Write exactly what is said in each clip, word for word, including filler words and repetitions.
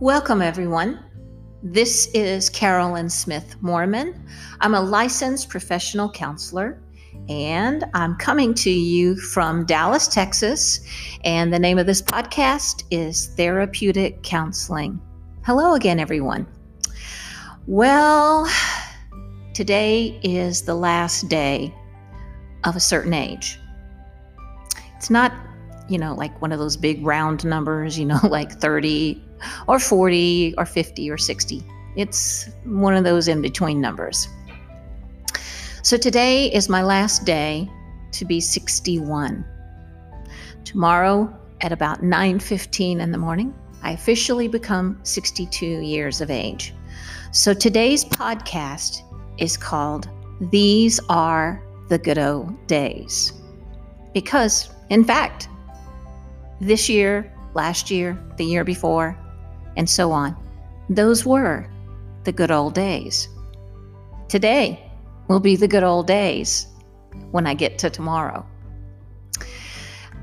Welcome, everyone. This is Carolyn Smith-Mormon. I'm a licensed professional counselor, and I'm coming to you from Dallas, Texas, and the name of this podcast is Therapeutic Counseling. Hello again, everyone. Well, today is the last day of a certain age. It's not, you know, like one of those big round numbers, you know, like thirty or forty or fifty or sixty. It's one of those in-between numbers. So today is my last day to be sixty-one. Tomorrow at about nine fifteen in the morning, I officially become sixty-two years of age. So today's podcast is called These Are the Good Old Days. Because, in fact, this year, last year, the year before, and so on, those were the good old days. Today will be the good old days when I get to tomorrow.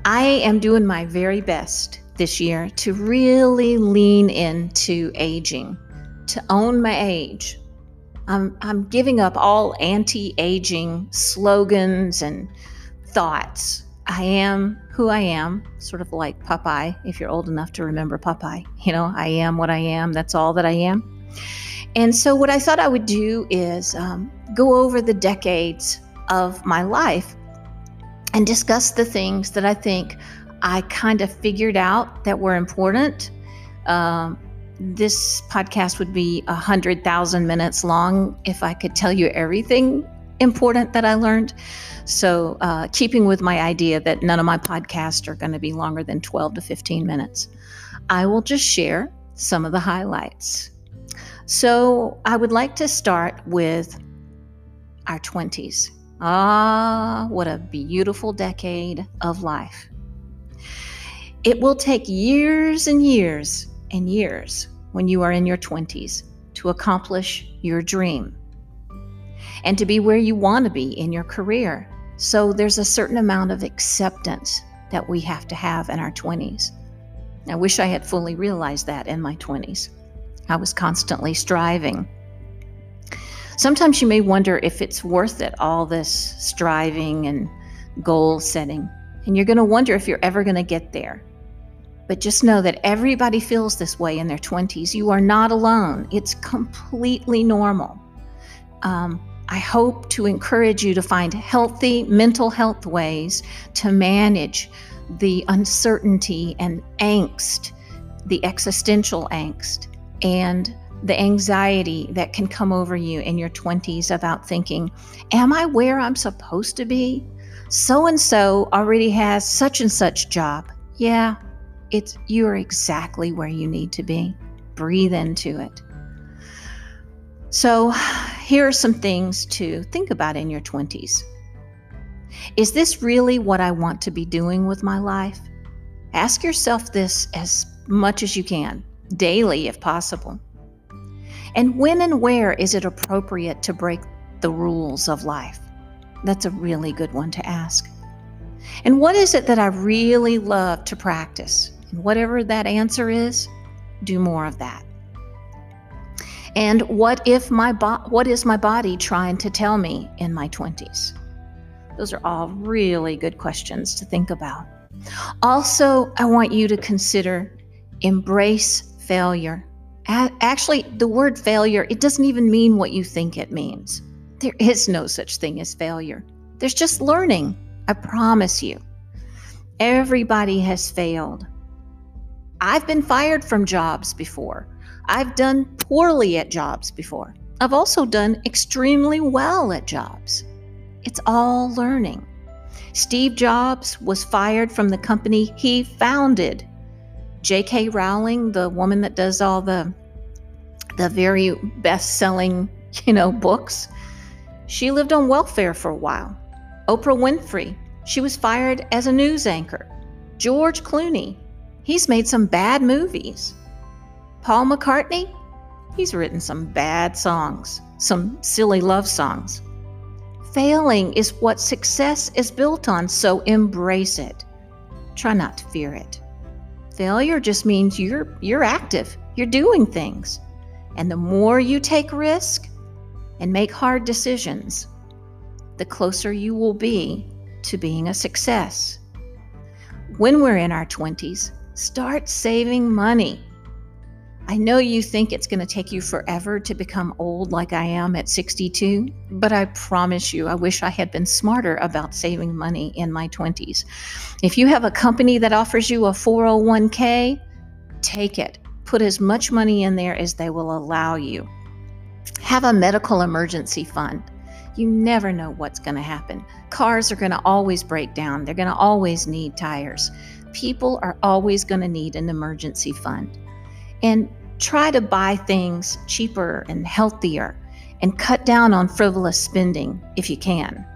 I am doing my very best this year to really lean into aging, to own my age. I'm, I'm giving up all anti-aging slogans and thoughts. I am who I am, sort of like Popeye, if you're old enough to remember Popeye. You know, I am what I am. That's all that I am. And so what I thought I would do is um, go over the decades of my life and discuss the things that I think I kind of figured out that were important. Um, this podcast would be one hundred thousand minutes long if I could tell you everything important that I learned. So uh, keeping with my idea that none of my podcasts are going to be longer than twelve to fifteen minutes, I will just share some of the highlights. So I would like to start with our twenties. Ah, what a beautiful decade of life. It will take years and years and years when you are in your twenties to accomplish your dream and to be where you want to be in your career. So there's a certain amount of acceptance that we have to have in our twenties. I wish I had fully realized that in my twenties. I was constantly striving. Sometimes you may wonder if it's worth it, all this striving and goal setting. And you're going to wonder if you're ever going to get there. But just know that everybody feels this way in their twenties. You are not alone. It's completely normal. Um, I hope to encourage you to find healthy mental health ways to manage the uncertainty and angst, the existential angst, and the anxiety that can come over you in your twenties about thinking, am I where I'm supposed to be? So-and-so already has such and such job. Yeah, it's you're exactly where you need to be. Breathe into it. So here are some things to think about in your twenties. Is this really what I want to be doing with my life? Ask yourself this as much as you can, daily if possible. And when and where is it appropriate to break the rules of life? That's a really good one to ask. And what is it that I really love to practice? And whatever that answer is, do more of that. And what if my bo- what is my body trying to tell me in my twenties? Those are all really good questions to think about. Also, I want you to consider embrace failure. Actually, the word failure, it doesn't even mean what you think it means. There is no such thing as failure. There's just learning. I promise you. Everybody has failed. I've been fired from jobs before. I've done poorly at jobs before. I've also done extremely well at jobs. It's all learning. Steve Jobs was fired from the company he founded. J K. Rowling, the woman that does all the the very best-selling, you know, books, she lived on welfare for a while. Oprah Winfrey, she was fired as a news anchor. George Clooney, he's made some bad movies. Paul McCartney, he's written some bad songs, some silly love songs. Failing is what success is built on, so embrace it. Try not to fear it. Failure just means you're you're active. You're doing things. And the more you take risk and make hard decisions, the closer you will be to being a success. When we're in our twenties, start saving money. I know you think it's going to take you forever to become old like I am at sixty-two, but I promise you, I wish I had been smarter about saving money in my twenties. If you have a company that offers you a four oh one k, take it. Put as much money in there as they will allow you. Have a medical emergency fund. You never know what's going to happen. Cars are going to always break down. They're going to always need tires. People are always going to need an emergency fund. And try to buy things cheaper and healthier and cut down on frivolous spending if you can.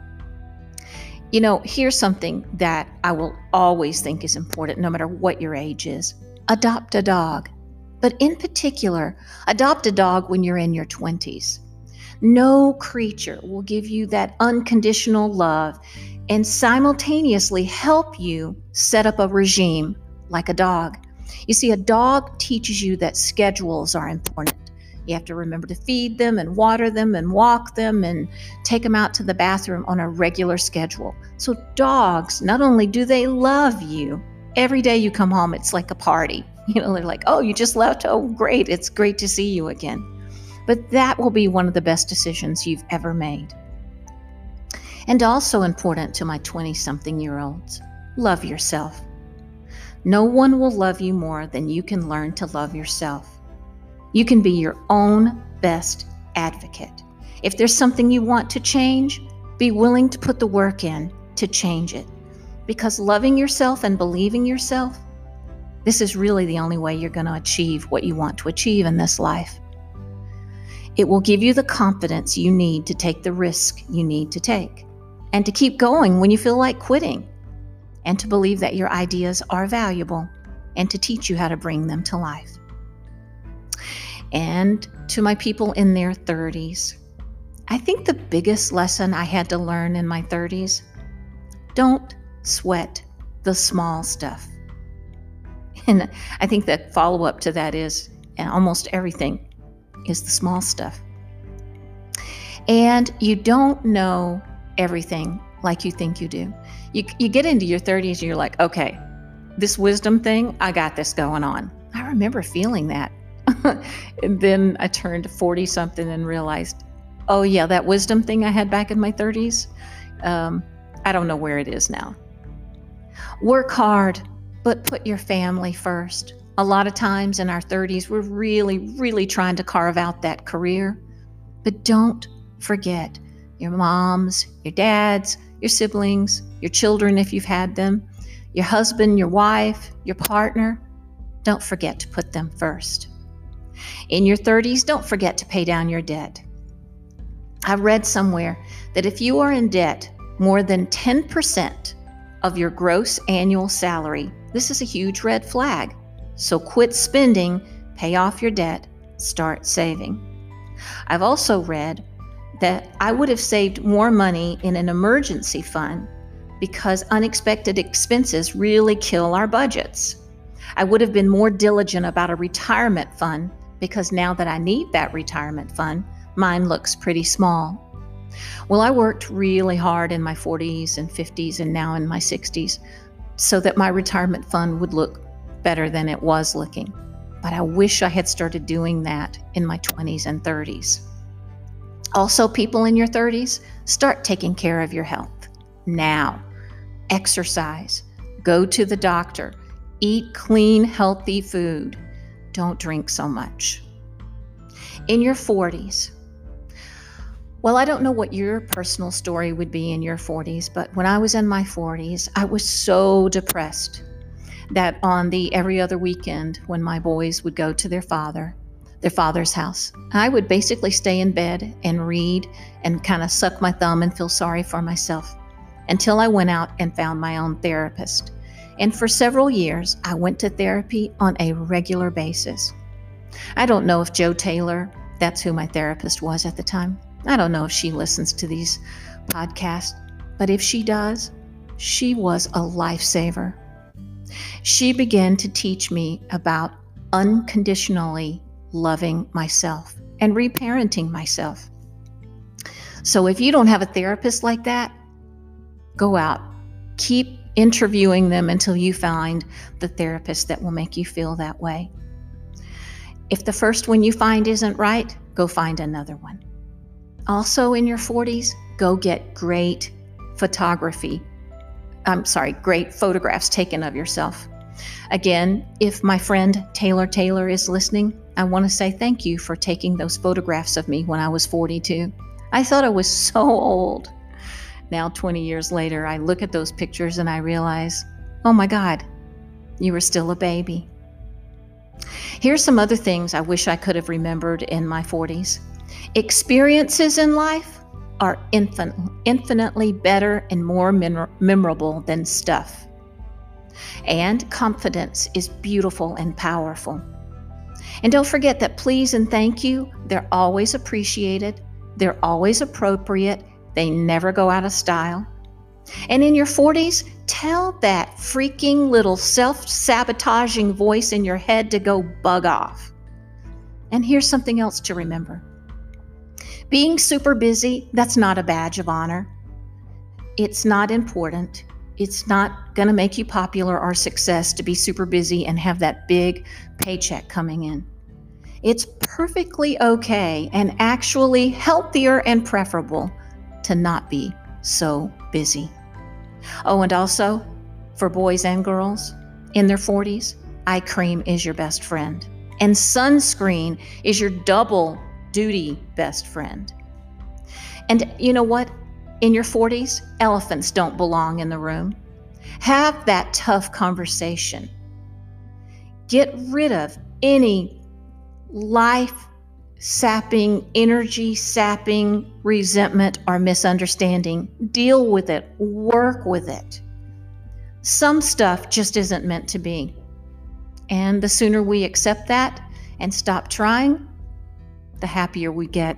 You know, here's something that I will always think is important no matter what your age is. Adopt a dog. But in particular, adopt a dog when you're in your twenties. No creature will give you that unconditional love and simultaneously help you set up a regime like a dog. You see, a dog teaches you that schedules are important. You have to remember to feed them and water them and walk them and take them out to the bathroom on a regular schedule. So dogs, not only do they love you, every day you come home, it's like a party. You know, they're like, oh, you just left. Oh, great. It's great to see you again. But that will be one of the best decisions you've ever made. And also important to my twenty-something-year-olds, love yourself. No one will love you more than you can learn to love yourself. You can be your own best advocate. If there's something you want to change, be willing to put the work in to change it. Because loving yourself and believing yourself, this is really the only way you're going to achieve what you want to achieve in this life. It will give you the confidence you need to take the risk you need to take and to keep going when you feel like quitting, and to believe that your ideas are valuable and to teach you how to bring them to life. And to my people in their thirties, I think the biggest lesson I had to learn in my thirties, don't sweat the small stuff. And I think the follow-up to that is, and almost everything is the small stuff. And you don't know everything like you think you do. You you get into your thirties and you're like, okay, this wisdom thing, I got this going on. I remember feeling that. And then I turned forty something and realized, oh yeah, that wisdom thing I had back in my thirties, um, I don't know where it is now. Work hard, but put your family first. A lot of times in our thirties, we're really, really trying to carve out that career. But don't forget your moms, your dads, your siblings, your children if you've had them, your husband, your wife, your partner. Don't forget to put them first. In your thirties, don't forget to pay down your debt. I read somewhere that if you are in debt more than ten percent of your gross annual salary, this is a huge red flag. So quit spending, pay off your debt, start saving. I've also read that I would have saved more money in an emergency fund because unexpected expenses really kill our budgets. I would have been more diligent about a retirement fund because now that I need that retirement fund, mine looks pretty small. Well, I worked really hard in my forties and fifties and now in my sixties so that my retirement fund would look better than it was looking. But I wish I had started doing that in my twenties and thirties. Also, people in your thirties, start taking care of your health now. Exercise, go to the doctor, eat clean, healthy food. Don't drink so much. In your forties, well, I don't know what your personal story would be in your forties, but when I was in my forties, I was so depressed that on the every other weekend when my boys would go to their father, their father's house, I would basically stay in bed and read and kind of suck my thumb and feel sorry for myself until I went out and found my own therapist. And for several years, I went to therapy on a regular basis. I don't know if Joe Taylor, that's who my therapist was at the time. I don't know if she listens to these podcasts, but if she does, she was a lifesaver. She began to teach me about unconditionally loving myself and reparenting myself. So if you don't have a therapist like that, go out. Keep interviewing them until you find the therapist that will make you feel that way. If the first one you find isn't right, go find another one. Also in your forties, go get great photography. I'm sorry, great photographs taken of yourself. Again, if my friend Taylor Taylor is listening, I want to say thank you for taking those photographs of me when I was forty-two. I thought I was so old. Now, twenty years later, I look at those pictures and I realize, oh my God, you were still a baby. Here's some other things I wish I could have remembered in my forties. Experiences in life are infin- infinitely better and more mem- memorable than stuff. And confidence is beautiful and powerful. And don't forget that please and thank you, they're always appreciated, they're always appropriate, they never go out of style. And in your forties, tell that freaking little self-sabotaging voice in your head to go bug off. And here's something else to remember. Being super busy, that's not a badge of honor. It's not important. It's not going to make you popular or success to be super busy and have that big paycheck coming in. It's perfectly okay and actually healthier and preferable to not be so busy. Oh, and also for boys and girls in their forties, eye cream is your best friend and sunscreen is your double duty best friend. And you know what? In your forties, elephants don't belong in the room. Have that tough conversation. Get rid of any life-sapping, energy-sapping resentment or misunderstanding. Deal with it. Work with it. Some stuff just isn't meant to be. And the sooner we accept that and stop trying, the happier we get.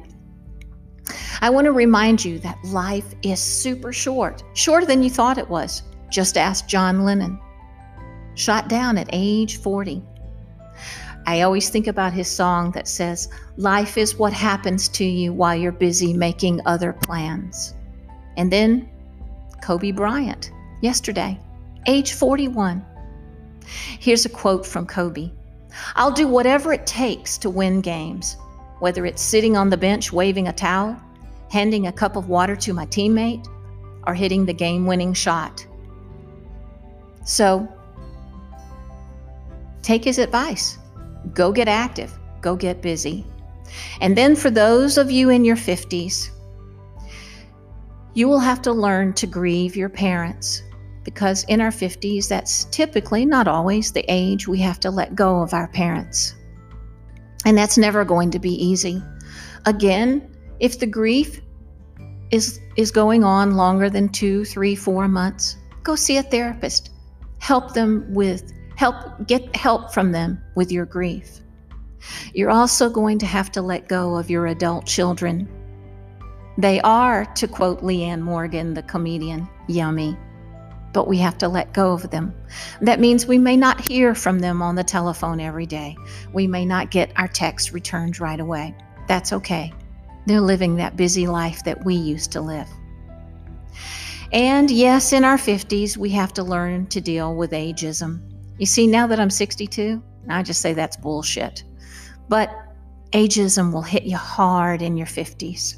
I want to remind you that life is super short, shorter than you thought it was. Just ask John Lennon, shot down at age forty. I always think about his song that says, life is what happens to you while you're busy making other plans. And then Kobe Bryant, yesterday, age forty-one. Here's a quote from Kobe. I'll do whatever it takes to win games, whether it's sitting on the bench waving a towel, handing a cup of water to my teammate, or hitting the game-winning shot. So, take his advice. Go get active. Go get busy. And then for those of you in your fifties, you will have to learn to grieve your parents, because in our fifties, that's typically, not always, the age we have to let go of our parents. And that's never going to be easy. Again, if the grief is is going on longer than two, three, four months, go see a therapist. Help them with, help get help from them with your grief. You're also going to have to let go of your adult children. They are, to quote Leanne Morgan, the comedian, yummy, but we have to let go of them. That means we may not hear from them on the telephone every day. We may not get our texts returned right away. That's okay. They're living that busy life that we used to live. And yes, in our fifties, we have to learn to deal with ageism. You see, now that I'm sixty-two, I just say that's bullshit. But ageism will hit you hard in your fifties.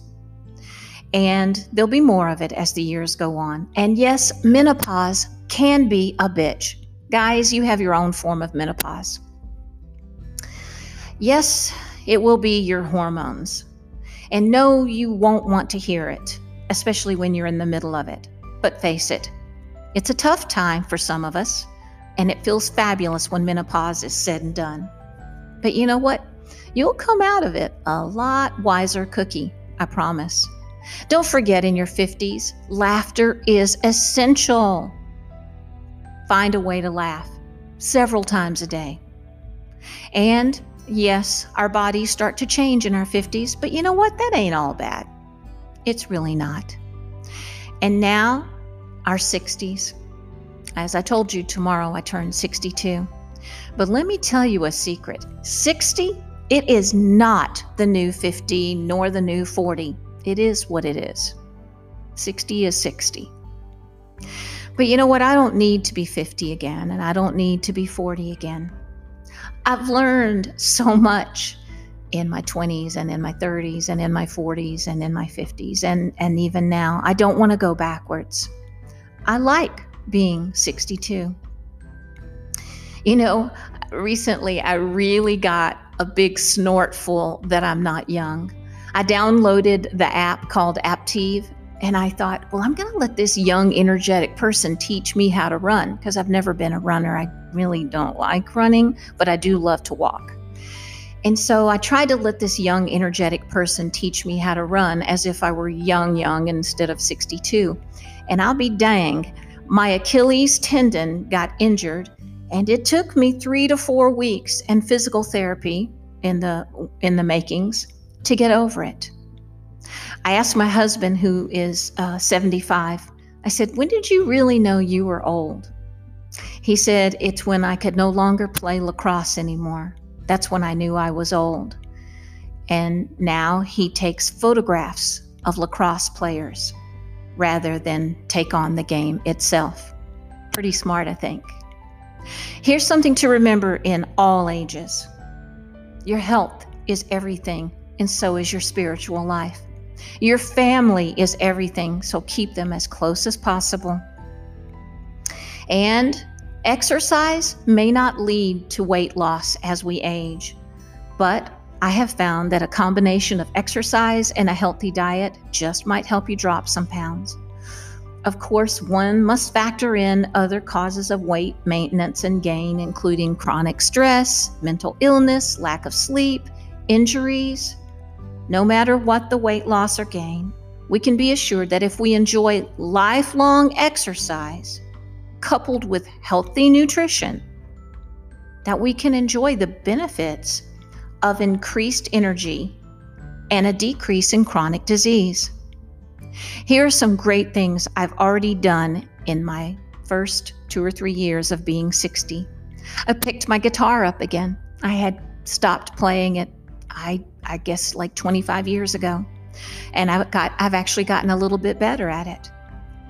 And there'll be more of it as the years go on. And yes, menopause can be a bitch. Guys, you have your own form of menopause. Yes, it will be your hormones. And no, you won't want to hear it, especially when you're in the middle of it. But face it, it's a tough time for some of us, and it feels fabulous when menopause is said and done. But you know what? You'll come out of it a lot wiser cookie, I promise. Don't forget, in your fifties, laughter is essential. Find a way to laugh several times a day. And yes, our bodies start to change in our fifties, but you know what? That ain't all bad. It's really not. And now, our sixties. As I told you, tomorrow I turn sixty-two. But let me tell you a secret. sixty, it is not the new fifty nor the new forty. It is what it is. sixty is sixty. But you know what? I don't need to be fifty again, and I don't need to be forty again. I've learned so much in my twenties and in my thirties and in my forties and in my fifties and, and even now. I don't want to go backwards. I like being sixty-two. You know, recently I really got a big snortful that I'm not young. I downloaded the app called Aptiv, and I thought, well, I'm going to let this young, energetic person teach me how to run, because I've never been a runner. I really don't like running, but I do love to walk. And so I tried to let this young, energetic person teach me how to run as if I were young, young instead of sixty-two. And I'll be dang, my Achilles tendon got injured, and it took me three to four weeks and physical therapy in the in the makings to get over it. I asked my husband, who is uh, seventy-five, I said, when did you really know you were old? He said, it's when I could no longer play lacrosse anymore. That's when I knew I was old. And now he takes photographs of lacrosse players rather than take on the game itself. Pretty smart, I think. Here's something to remember in all ages. Your health is everything, and so is your spiritual life. Your family is everything, so keep them as close as possible. And exercise may not lead to weight loss as we age, but I have found that a combination of exercise and a healthy diet just might help you drop some pounds. Of course, one must factor in other causes of weight maintenance and gain, including chronic stress, mental illness, lack of sleep, injuries. No matter what the weight loss or gain, we can be assured that if we enjoy lifelong exercise, coupled with healthy nutrition, that we can enjoy the benefits of increased energy and a decrease in chronic disease. Here are some great things I've already done in my first two or three years of being sixty. I picked my guitar up again. I had stopped playing it, I, I guess, like twenty-five years ago, and I've got I've actually gotten a little bit better at it.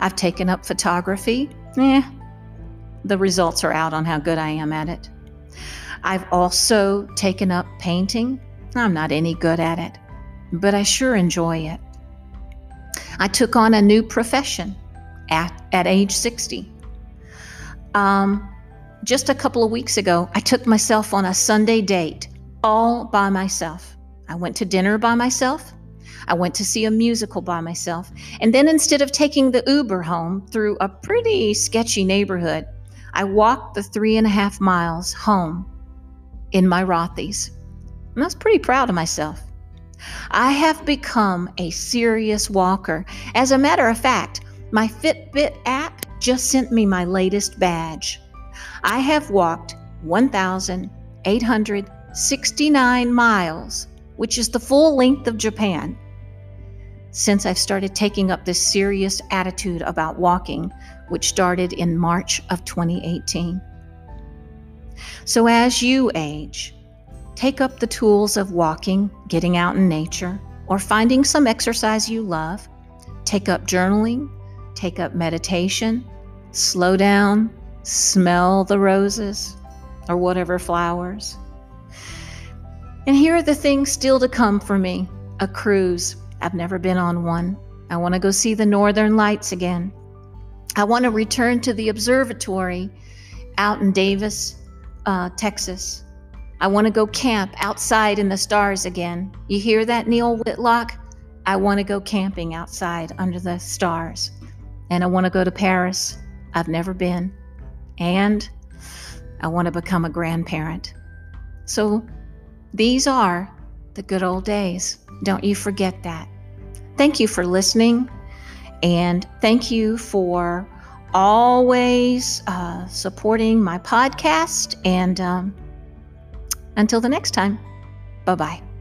I've taken up photography. Eh, the results are out on how good I am at it. I've also taken up painting. I'm not any good at it, but I sure enjoy it. I took on a new profession at, at age sixty. Um, just a couple of weeks ago, I took myself on a Sunday date all by myself. I went to dinner by myself. I went to see a musical by myself. And then instead of taking the Uber home through a pretty sketchy neighborhood, I walked the three and a half miles home in my Rothy's. And I was pretty proud of myself. I have become a serious walker. As a matter of fact, my Fitbit app just sent me my latest badge. I have walked one thousand eight hundred sixty-nine miles, which is the full length of Japan, since I've started taking up this serious attitude about walking, which started in March of twenty eighteen. So as you age, take up the tools of walking, getting out in nature, or finding some exercise you love. Take up journaling, take up meditation, slow down, smell the roses or whatever flowers. And here are the things still to come for me. A cruise. I've never been on one. I want to go see the Northern Lights again. I want to return to the observatory out in Davis, uh, Texas. I want to go camp outside in the stars again. You hear that, Neil Whitlock? I want to go camping outside under the stars. And I want to go to Paris. I've never been. And I want to become a grandparent. So these are the good old days. Don't you forget that. Thank you for listening, and thank you for always uh, supporting my podcast. And um, until the next time, bye-bye.